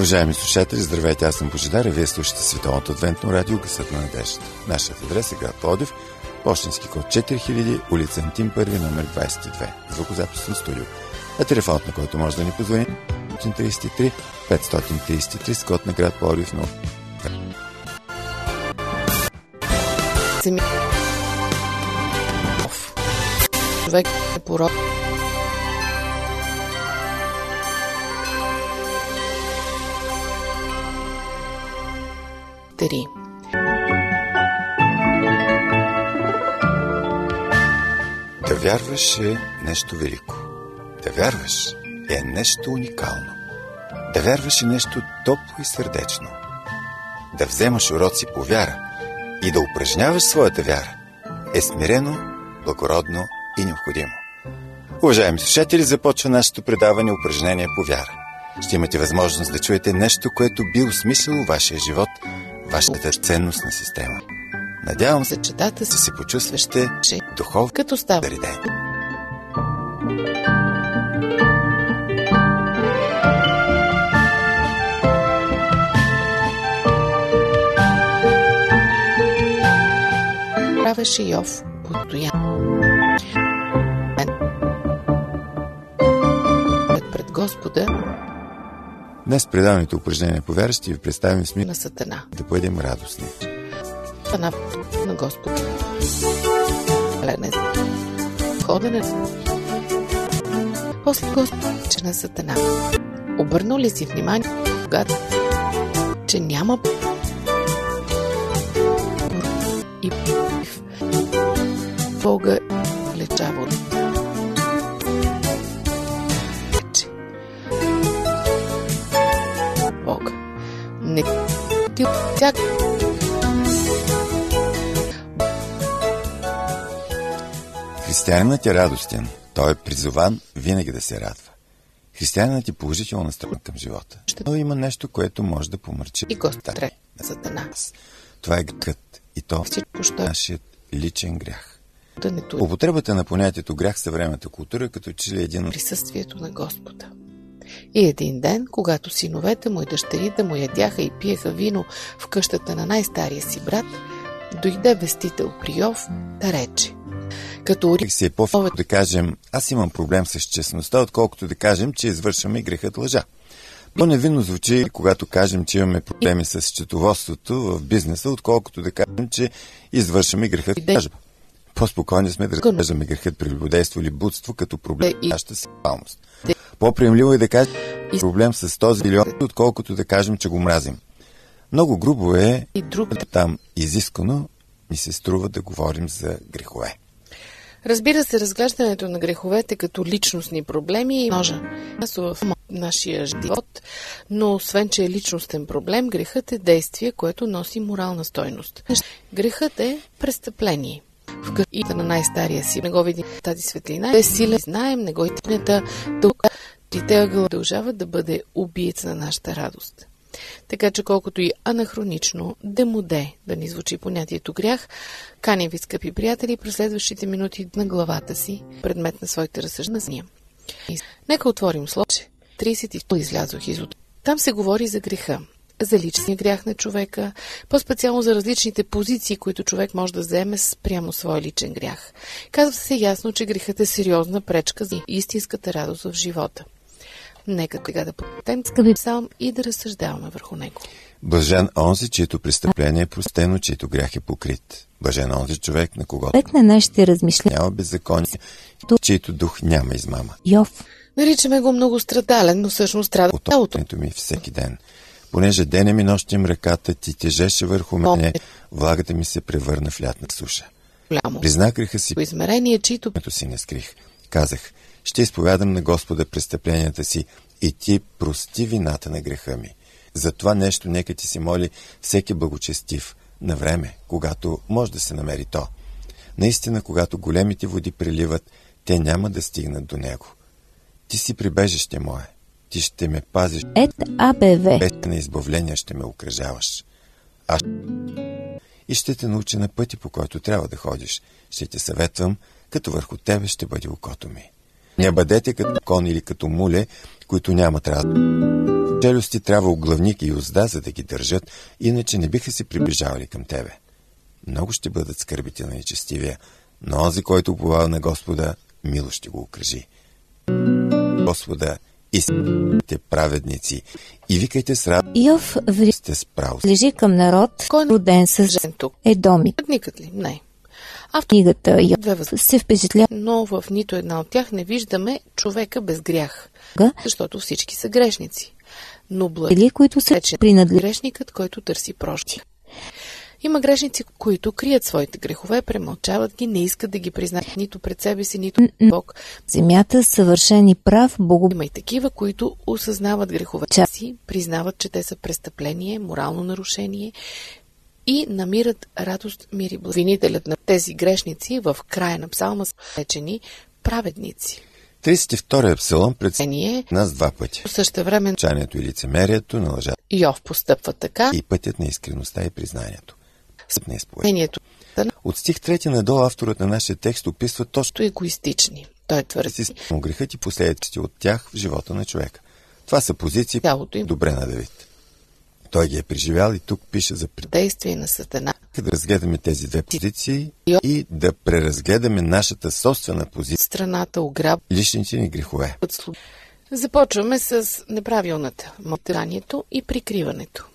Уважаеми слушатели, здравейте, аз съм Божидар и вие слушате Световното адвентно радио Гласът на надеждата. Нашият адрес е град Пловдив, пощенски код 4000, улица Антим 1, номер 22, звукозаписно студио. А телефонът, на който може да ни позвони, 33 533 с код на град Пловдив 0. Човек е порок. Да вярваш е нещо велико. Да вярваш е нещо уникално. Да вярваш е нещо топло и сърдечно. Да вземаш уроци по вяра и да упражняваш своята вяра е смирено, благородно и необходимо. Уважаеми слушатели, започва нашето предаване упражнение по вяра. Ще имате възможност да чуете нещо, което би осмислило вашия живот, вашата ценностна система. Надявам се, че дата се почувствате духовно като става зареден. Правеше Йов постоянно пред Господа. Днес предаването упражнение по вяра ще ви представим смисъл на Сатана. Да бъдем радостни. Сатана на Господа. Лене. Ходене. После Господа, че на Сатана. Обърнал ли си внимание, когато, че няма и Бога лечава от не ти тя. Християнинът е радостен. Той е призован винаги да се радва. Християнинът е положително настроен към живота. Но има нещо, което може да помърчи. И Господа за нас. Това е грехът. И то е нашият личен грях. Употребата на понятието грях в съвременната култура като че ли един от присъствието на Господа. И един ден, когато синовете му и дъщерите му ядяха и пиеха вино в къщата на най-стария си брат, дойде вестител при Йов да рече. Като урих се е по-факт да кажем, аз имам проблем с честността, отколкото да кажем, че извършваме грехът лъжа. По-невинно звучи, когато кажем, че имаме проблеми с счетоводството в бизнеса, отколкото да кажем, че извършваме грехът лъжба. По-спокойни сме да разглеждаме грехът при любодейство или будство като проблем на нашата сексуалност. По-приемливо е да кажем проблем с този милион, отколкото да кажем, че го мразим. Много грубо е и там изискано ми се струва да говорим за грехове. Разбира се, разглеждането на греховете като личностни проблеми и може в нашия живот, но освен, че е личностен проблем, грехът е действие, което носи морална стойност. Грехът е престъпление. В къщата на най-стария си. Не го видим тази светлина. Те силен знаем, не го и тъпнята. Те ъгъл дължават да бъде убиец на нашата радост. Така че колкото и анахронично, демоде да ни звучи понятието грях, каня ви, скъпи приятели, през следващите минути на главата си, предмет на своите разсъждения. Нека отворим слово, че 32 излязох из от. Там се говори за греха. За личния грях на човека, по-специално за различните позиции, които човек може да вземе спрямо своя личен грях. Казва се ясно, че грехът е сериозна пречка за истинската радост в живота. Нека сега да подпитем сам и да разсъждаваме върху него. Блажен онзи, чието престъпление е простено, чието грях е покрит. Блажен онзи човек, на когото век на нашите размишления няма беззаконие, чието дух няма измама. Йов. Наричаме го много страдален, но всъщност страда от отването ми всеки ден. Понеже денем и нощем ръката ти тежеше върху мене, влагата ми се превърна в лятна суша. Признах греха си по измерение, чието си не скрих. Казах, ще изповядам на Господа престъпленията си и ти прости вината на греха ми. За това нещо нека ти се моли всеки благочестив на време, когато може да се намери то. Наистина, когато големите води преливат, те няма да стигнат до него. Ти си прибежище мое. Ти ще ме пазиш. Пет на избавление ще ме окръжаваш. И ще те науча на пъти, по който трябва да ходиш. Ще те съветвам, като върху тебе ще бъде окото ми. Не бъдете като кон или като муле, които нямат разум. Челюсти трябва оглавник и узда, за да ги държат, иначе не биха се приближавали към тебе. Много ще бъдат скърбите на нечестивия, но онзи, който уповава на Господа, мило ще го окръжи. Господа, истинните праведници и викайте с радост. Йов сте справо. Лежи към народ, кой роден с жен тук. Е доми. Никът ли? Не. А в книгата Йов се впечатля, но в нито една от тях не виждаме човека без грях, защото всички са грешници. Но благ, които се принадлежат грешникът, който търси прощение. Има грешници, които крият своите грехове, премълчават ги, не искат да ги признаят нито пред себе си, нито пред Бог. Земята съвършен и прав Бог. Има и такива, които осъзнават греховете си, признават, че те са престъпление, морално нарушение и намират радост, мир и благо. Винителят на тези грешници в края на псалма са наречени праведници. 32-я псалом представя нас два пъти. По същевременно чанието и лицемерието на лъжата. Йов постъпва така и пътят на искреността и признанието. От стих 3 надолу авторът на нашия текст описва точно егоистични. Той твърди грехът и последиците от тях в живота на човека. Това са позиции добре на Давид. Той ги е преживял и тук пише за действие на Сатана. Да разгледаме тези две позиции и да преразгледаме нашата собствена позиция. Страната ограбва личните ни грехове. Започваме с неправилната мълчанието и прикриването.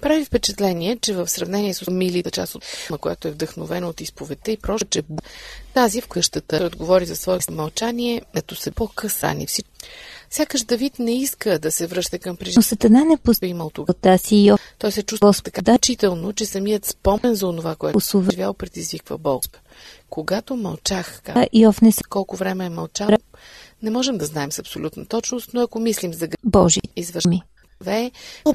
Прави впечатление, че в сравнение с милията част от на която е вдъхновена от изповедта и прочее, че тази в къщата отговори за своето мълчание, ето се по-късани всички. Сякаш Давид не иска да се връща към преживяването. Но Сатана не постоимал тогава. Той се чувства така дачително, че самият спомен за онова, което е живял, предизвиква болка. Когато мълчах, колко време е мълчал, не можем да знаем с абсолютна точност, но ако мислим за Божи извършени,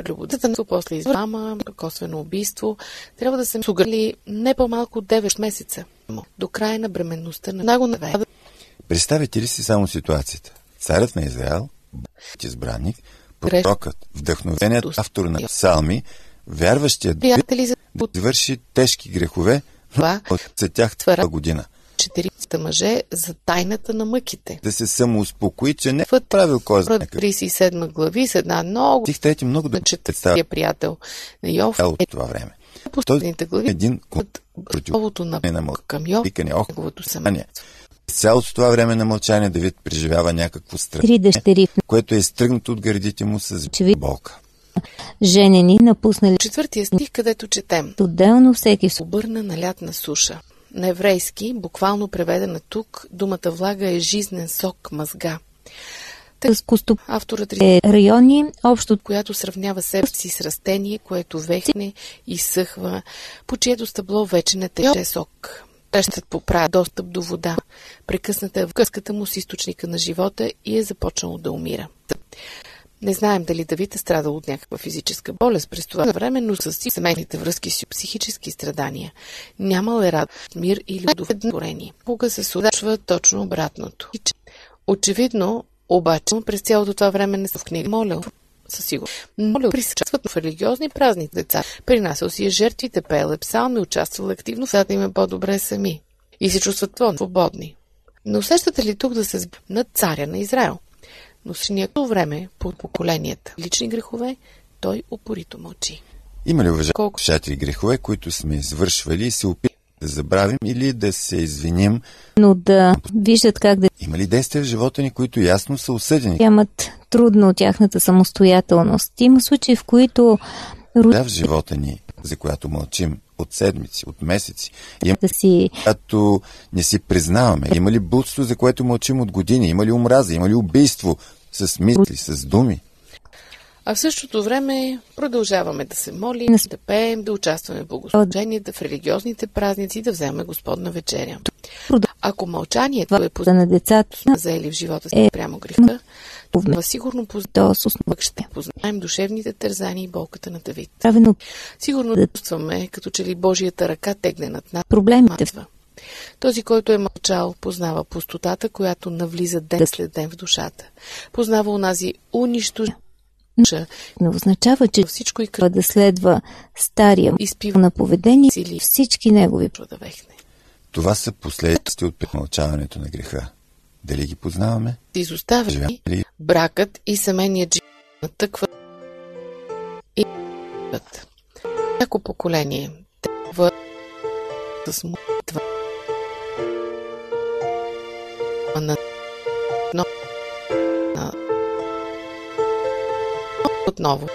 любовта, после измама, косвено убийство, трябва да се сугали не по-малко от 9 месеца до края на бременността на него на Ве. Представете ли си само ситуацията? Царят на Израел, Божият избранник, пророкът, вдъхновеният автор на псалми, вярващият да извърши тежки грехове за тях това година. 40 мъже за тайната на мъките. Да се самоуспокои, че не е правил кой знае какво. 37 глави с една много... Тих трети много да представя приятел на Йов от това време. Последните глави един противовото на мък към Йов и неговото съмнение. Цялото това време на мълчание Давид преживява някакво страдание, което е изтръгнато от гърдите му с болка. Женени напуснали. 4-я стих, където четем. Отделно всеки се обърна на лятна суша. На еврейски, буквално преведена тук, думата влага е жизнен сок, мазга. Авторът е райони, общо, която сравнява себе си с растение, което вехне и съхва, по чието стъбло вече не тече сок. Тещът поправя достъп до вода. Прекъсната е връзката му с източника на живота и е започнало да умира. Не знаем дали Давид е страдал от някаква физическа болест през това време, но със семейните връзки си психически страдания. Нямал е радост, мир или удовлетворение. Кога се случва точно обратното. Очевидно, обаче, през цялото това време не са в книга молял. Със сигурност. Молял присъстват в религиозни празници деца. Принасял си е жертвите, пеел е псалми, участвал активно, сега да им е по-добре сами. И се чувстват свободни. Не усещате ли тук да се сбъдна царя на Израел? Но в синякото време, по поколенията, лични грехове, той упорито мълчи. Има ли, уважаеми слушатели, грехове, които сме извършвали и се опитваме да забравим или да се извиним, но да виждат как да... Има ли действия в живота ни, които ясно са осъдени? Имат трудно от тяхната самостоятелност. Има случаи, в които... Да, в живота ни, за която мълчим от седмици, от месеци, има да си... Като не си признаваме. Има ли блудство, за което мълчим от години? Има ли омраза? Има ли убийство? С мисли, с думи. А в същото време продължаваме да се молим, да пеем, да участваме в богослуженията, в религиозните празници, да вземем Господна вечеря. Ако мълчанието е поза на децата, заели в живота си прямо греха, това сигурно ще познаем душевните тързания и болката на Давид. Сигурно чувстваме, като че ли Божията ръка тегне над нас. Проблемите в този, който е мълчал, познава пустотата, която навлиза ден след ден в душата. Познава онази унищожителна душа, но означава, че всичко и да следва стария изпива на поведение или всички негови продавехне. Това са последствията от премълчаването на греха. Дали ги познаваме? Изоставя ли бракът и семейният живот натъква и всяко поколение трябва с молитва отново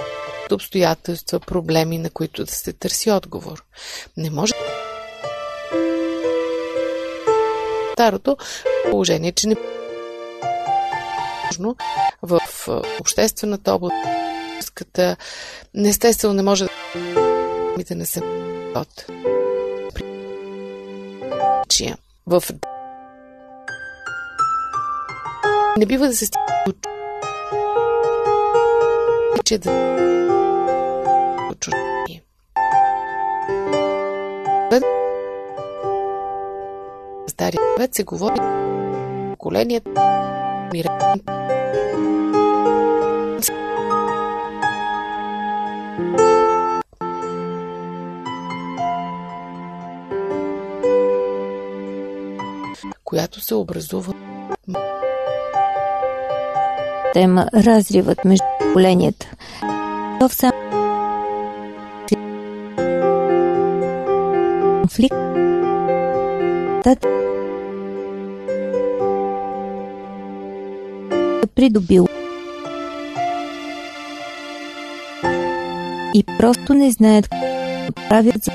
обстоятелства, проблеми, на които да се търси отговор. Не може старото положение, че не в обществената област, естествено не може да не се от в не бива да се стига че да чужди. Стария вет се говори поколението мирен. Която се образува тема разривът между поколенията. Конфликт. Придобил. И просто не знаят какво правят за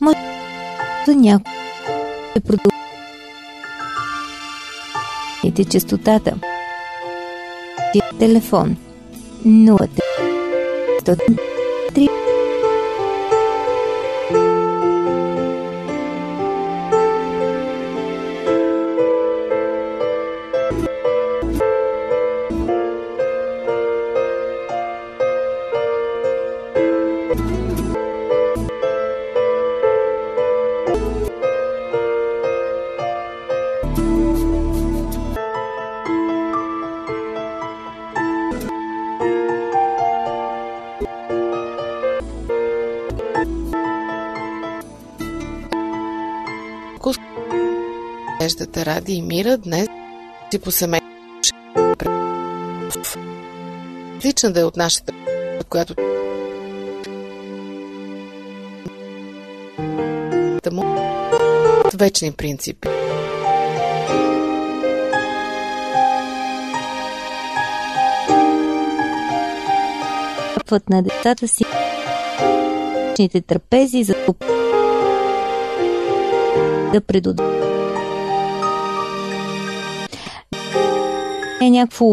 може за някой е продължи честотата телефон 0-3 Ради и мира днес си по семейно лична да е от нашата, от която от вечни принципи. На децата си вечните трапези за да предотвратят е някакво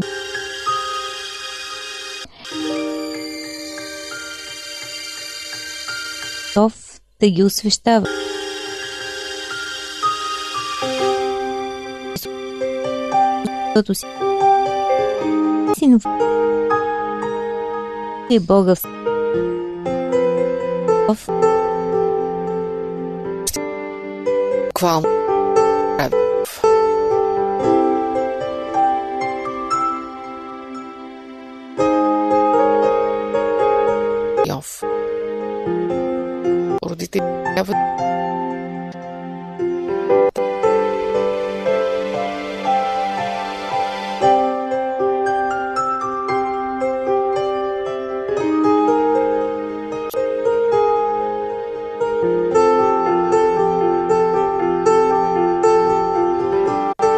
тов да ги освещава. Защото си синов е Бога в квам трябва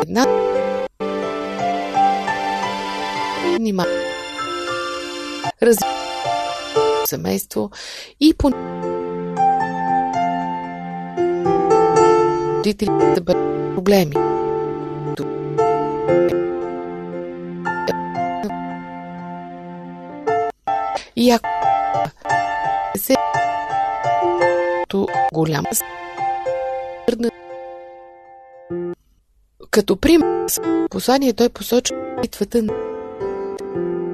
една внимание семейство и по да бъдат проблеми. И ако се то голяма като пример послание той посочва молитвата на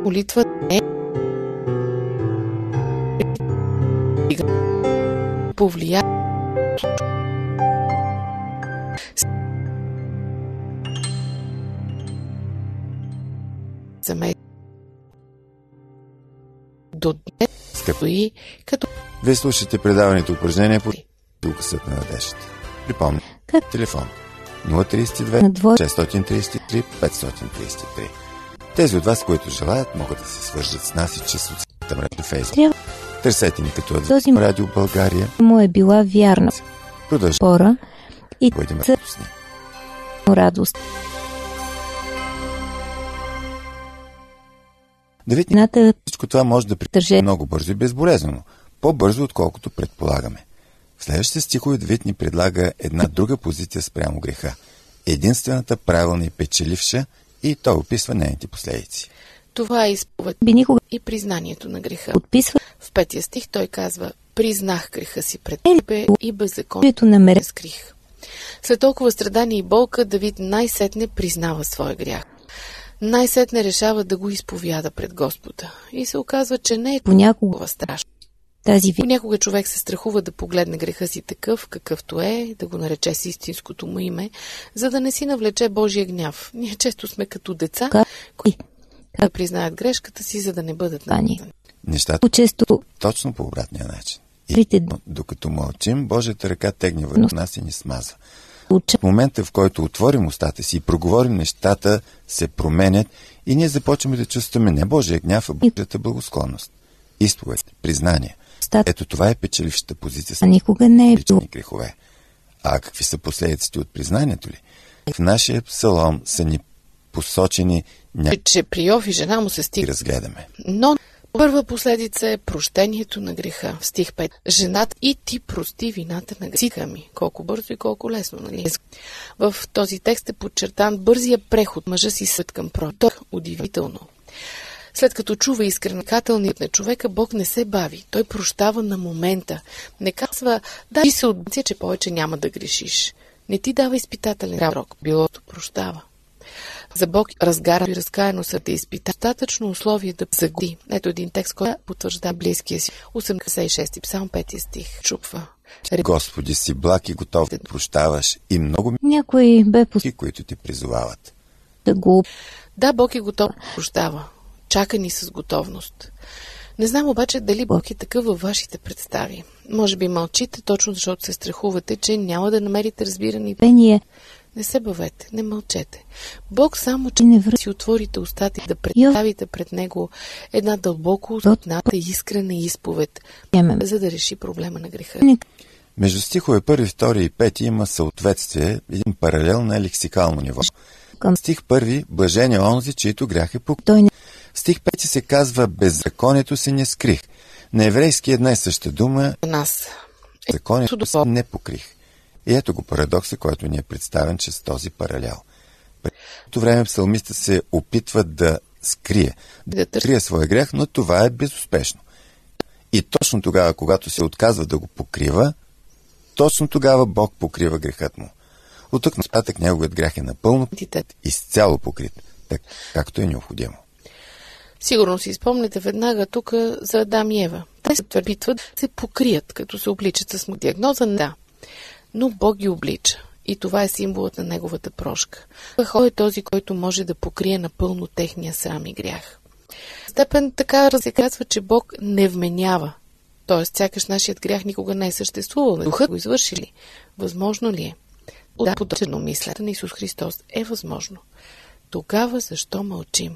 молитва не повлия за мен. До днес скъпи, като... Вие слушате предаването упражнение по Указът на надеждата. Припомня, телефон 032-633-533. Тези от вас, които желаят, могат да се свържат с нас и чрез социалната мрежа Фейсбук. Търсете ни като адвентно радио България. Му е била вярна. Продължи пора и радост. Деветната всичко това може да придържи много бързо и безболезнено. По-бързо, отколкото предполагаме. В следващите стихове Давид ни предлага една друга позиция спрямо греха. Единствената правилна и печеливша, и той описва нейните последици. Това е изповед и признанието на греха. Отписва. В петия стих той казва: признах греха си пред Тебе и беззаконието намеря скрих. След толкова страдания и болка, Давид най-сетне признава своя грях. Най-сетне решава да го изповяда пред Господа. И се оказва, че не е понякога страшно. Понякога човек се страхува да погледне греха си такъв, какъвто е, да го нарече с истинското му име, за да не си навлече Божия гняв. Ние често сме като деца, които да признаят грешката си, за да не бъдат наказани. Нещата често точно по обратния начин. И докато мълчим, Божията ръка тегне върху нас и ни смазва. В момента, в който отворим устата си и проговорим, нещата се променят и ние започваме да чувстваме не Божия гняв, а Божията благосклонност. Изповед, признание. Ето това е печелившата позиция с лични грехове. А какви са последиците от признанието ли? В нашия псалом са ни посочени че при Йов и жена му се стига. Разгледаме. Но първа последица е прощението на греха. В стих 5. Жената и ти прости вината на греха ми. Колко бързо и колко лесно, нали? В този текст е подчертан бързия преход мъжа си след към прото. Удивително. След като чува изкренкателният на човека, Бог не се бави. Той прощава на момента. Не казва, дай се отбързи, че повече няма да грешиш. Не ти дава изпитателен срок. Билото прощава. За Бог разгара и разкаяно са да изпита. Достатъчно условие да загуби. Ето един текст, който потвържда близкия си. 86 псалм 5 стих. Чупва. Господи си благ и готов да прощаваш и много някои бе пустки, които ти призовават. Да, Бог е готов да прощава. Чакани с готовност. Не знам обаче дали Бог е такъв във вашите представи. Може би мълчите, точно защото се страхувате, че няма да намерите разбиране. Не се бавете, не мълчете. Бог само, че не си отворите устата и да представите пред Него една дълбоко осъзната искрена изповед, за да реши проблема на греха. Между стихове 1, 2 и 5 има съответствие, един паралел на лексикално ниво. Стих 1 – блажен е онзи, чието грях е покрит. Стих 5 се казва беззаконието си не скрих. На еврейски една и съща дума законието си не покрих. И ето го парадокса, който ни е представен чрез този паралел. През това време псалмиста се опитва да скрие, своя грех, но това е безуспешно. И точно тогава, когато се отказва да го покрива, точно тогава Бог покрива грехът му. От тук нататък неговият грех е напълно изцяло покрит, така както е необходимо. Сигурно си спомняте веднага тук за Адам и Ева. Те се опитват да се покрият, като се обличат с диагноза на да. Но Бог ги облича. И това е символът на неговата прошка. Той е този, който може да покрие напълно техния срам и грях. Степен така се казва, че Бог не вменява. Тоест, сякаш нашият грях никога не е съществувал. Духът го извършили. Възможно ли е? Да, подобно мисленето на Исус Христос е възможно. Тогава защо мълчим?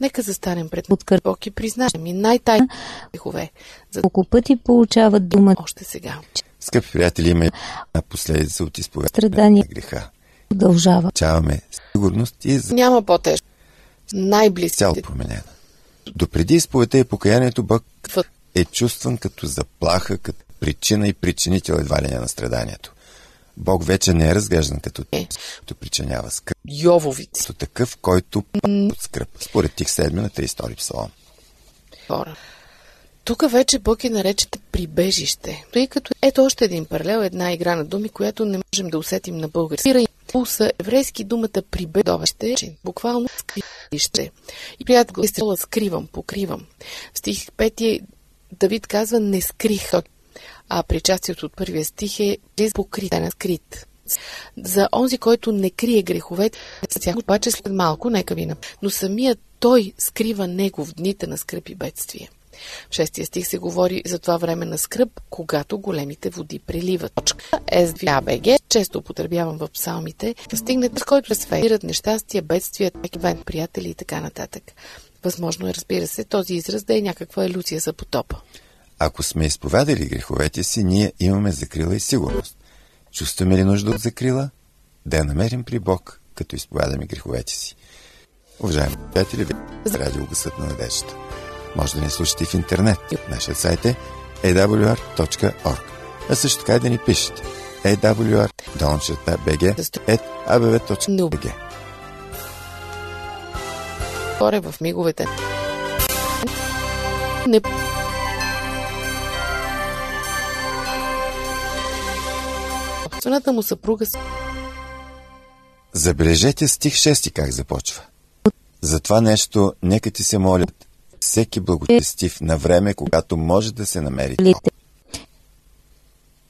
Нека застанем пред Бог и признаем и най-тайни грехове. За колко пъти получават думата още сега. Скъпи приятели, има една последица от изповедта на греха. Продължава. Чаваме сигурност и няма по-тежко. Най-близки. Цяло променена. Допреди изповедта и покаянието Бог е чувстван като заплаха, като причина и причинител едва ли на страданието. Бог вече не е разглеждан като този, който причинява скръп. Йововици. Като такъв, който под скръп. Според тих 7 на 32 псалом. Тук вече Бог е наречен прибежище. Тъй като ето още един паралел, една игра на думи, която не можем да усетим на български. Са еврейски думата прибежище, буквално скрище. И приятел го изстрела скривам, покривам. В стих 5 Давид казва не скрих, а причастието от първия стих е покритен, скрит. За онзи, който не крие греховете, обаче след малко, нека вина. Но самият той скрива него в дните на скръпи бедствие. В 6 стих се говори за това време на скръб, когато големите води приливат. С2АБГ, често употребявам в псалмите, стигнете, с който разферират нещастия, бедствия, еквент, приятели и така нататък. Възможно е, разбира се, този израз да е някаква елюзия за потопа. Ако сме изповядали греховете си, ние имаме закрила и сигурност. Чувстваме ли нужда от закрила? Да я намерим при Бог, като изповядаме греховете си. Уважаеми приятели, за радио Гласът на надеждата. Може да ни слушате в интернет. Нашият сайт е awr.org. А също така и да ни пишете awr.bg@abv.bg. Горе в миговете. Не... Собствената му съпруга... Забележете стих 6 как започва. За това нещо нека ти се молят всеки благочестив на време, когато може да се намери.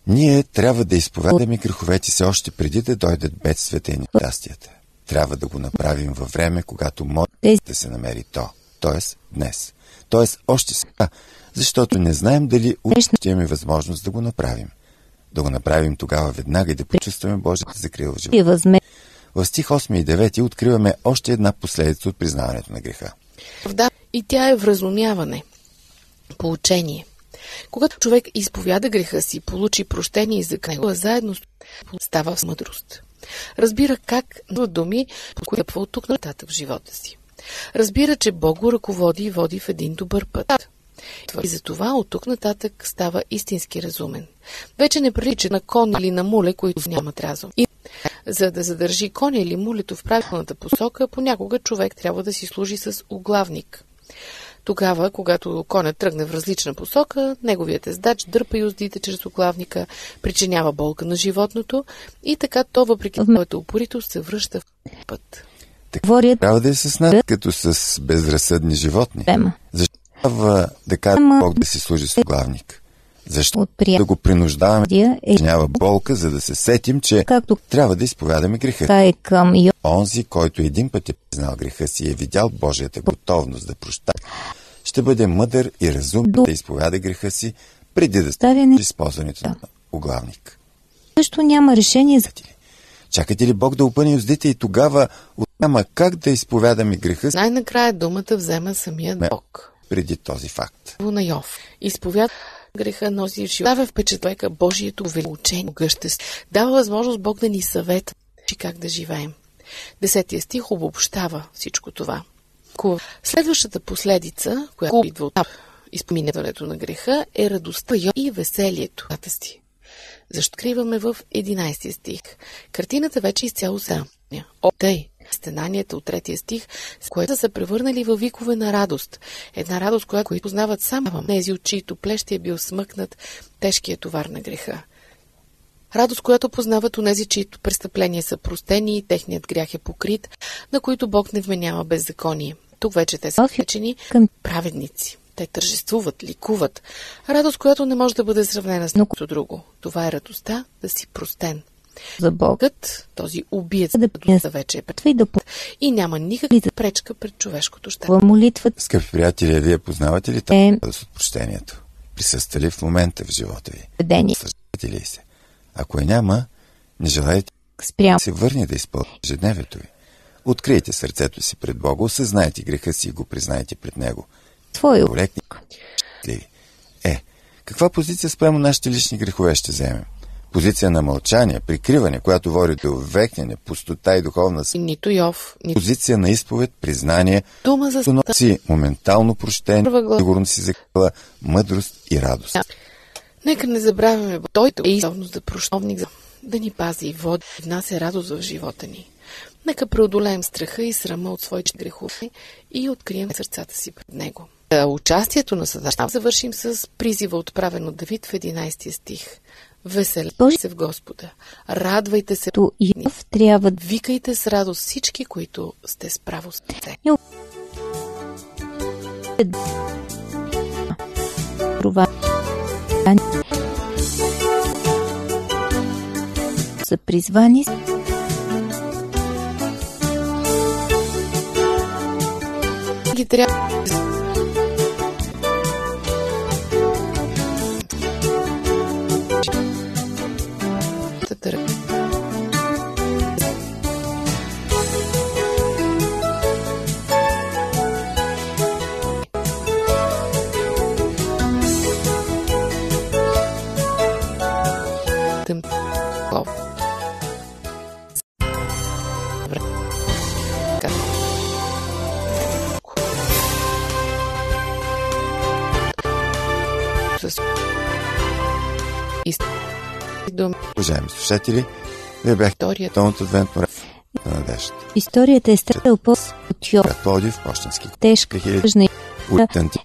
Ние трябва да изповядаме греховете си още преди да дойдат бедствията и нещастията. Трябва да го направим във време, когато може да се намери то. Тоест днес. Тоест още сега. Защото не знаем дали ще имаме възможност да го направим. Да го направим тогава веднага и да почувстваме Божията закрила в живота. В стих 8 и 9 откриваме още една последица от признаването на греха. И тя е вразумяване, поучение. Когато човек изповяда греха си, получи прощение и закрила, заедно става с мъдрост. Разбира как на думи, които е от тук нататък в живота си. Разбира, че Бог го ръководи и води в един добър път. И затова от тук нататък става истински разумен. Вече не прилича на кон или на муле, които нямат разум. И за да задържи коня или мулето в правилната посока, понякога човек трябва да си служи с оглавник. Тогава, когато конят тръгне в различна посока, неговият ездач дърпа юздите чрез оглавника, причинява болка на животното и така то, въпреки своята упоритост, се връща в път. Така трябва да е с нас, като с безразсъдни животни. Защо трябва да казва Бог да си служи с оглавник? Защо да го принуждаваме да причинява болка, за да се сетим, че трябва да изповядаме греха? Онзи, който един път е признал греха си и е видял Божията готовност да прощава, ще бъде мъдър и разумен да изповяда греха си, преди да стане използването на оглавник. Също няма решение за... Чакате ли Бог да опъне юздите и тогава няма как да изповядаме греха си? Най-накрая думата взема самият Бог. Преди този факт. Изповяда греха носи в живота. Дава впечатлека Божието величение, могъщество. Дава възможност Бог да ни съветва как да живеем. 10 стих обобщава всичко това. Следващата последица, която идва от изпоминаването на греха, е радостта и веселието. Защо криваме в 11 стих. Картината вече изцяло срамня. Отей! Стенанията от 3 стих, с което са превърнали във викове на радост. Една радост, която познават само тези от чието плещи е бил смъкнат тежкият товар на греха. Радост, която познават онези, чието престъпления са простени и техният грях е покрит, на които Бог не вменява беззаконие. Тук вече те са включени към праведници. Те тържествуват, ликуват. Радост, която не може да бъде сравнена с нищо друго. Това е радостта да си простен. За Богът, този убиец, да вече е предвид и няма никаква пречка пред човешкото щастие. Скъпи приятели, вие познавате ли тази радост от прощението? Присъствали в момента в живота ви? Съждете ли се? Ако я няма, не желаете да се върне да изпълни ежедневието ви. Открийте сърцето си пред Бога, осъзнайте греха си и го признайте пред Него. Каква позиция спрямо нашите лични грехове ще вземем? Позиция на мълчание, прикриване, която води до увекнене, пустота и духовна нито позиция на изповед, признание, дума за носи, моментално прощение, сигурност си закрила, мъдрост и радост. Нека не забравяме, той е изповедност за прощовник, да ни пази и води, внася радост в живота ни. Нека преодолеем страха и срама от своите грехове и открием сърцата си пред Него. Участието на съдържа завършим с призива, отправен от Давид в 11 стих. Веселете се в Господа, радвайте се, викайте с радост всички, които сте справо с те. Са призвани ги трябва думи. Уважаеми слушатели, вие бяхте тонното адвентно на надежда. Историята е страдал пост от Йов. Плодив, Пощенски. Тежка, тъжна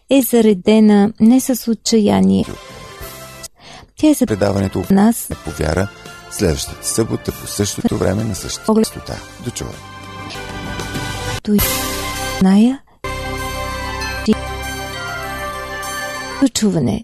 е заредена не с отчаяние. Тя е за предаването от нас на повяра следващата събота по същото време на същата частота. До чуване. До чуване.